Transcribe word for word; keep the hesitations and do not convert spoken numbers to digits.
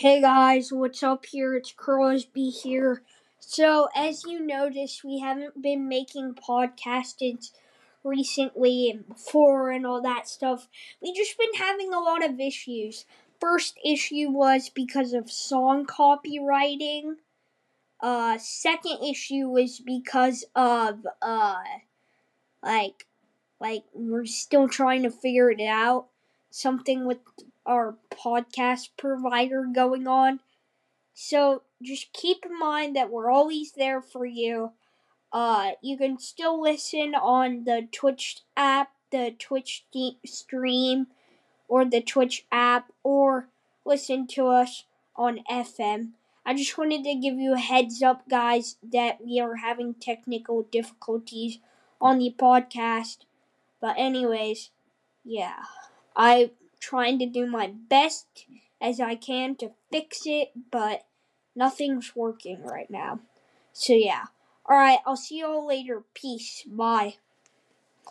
Hey guys, what's up here? It's Crosby here. So, as you notice, we haven't been making podcasts recently and before and all that stuff. We've just been having a lot of issues. First issue was because of song copywriting. Uh, second issue was because of, uh, like, like, we're still trying to figure it out. Something with our podcast provider going on. So just keep in mind that we're always there for you. Uh, you can still listen on the Twitch app, the Twitch stream, or the Twitch app, or listen to us on F M. I just wanted to give you a heads up, guys, that we are having technical difficulties on the podcast. But anyways, yeah, I... trying to do my best as I can to fix it, but nothing's working right now. So yeah. Alright, I'll see you all later. Peace. Bye.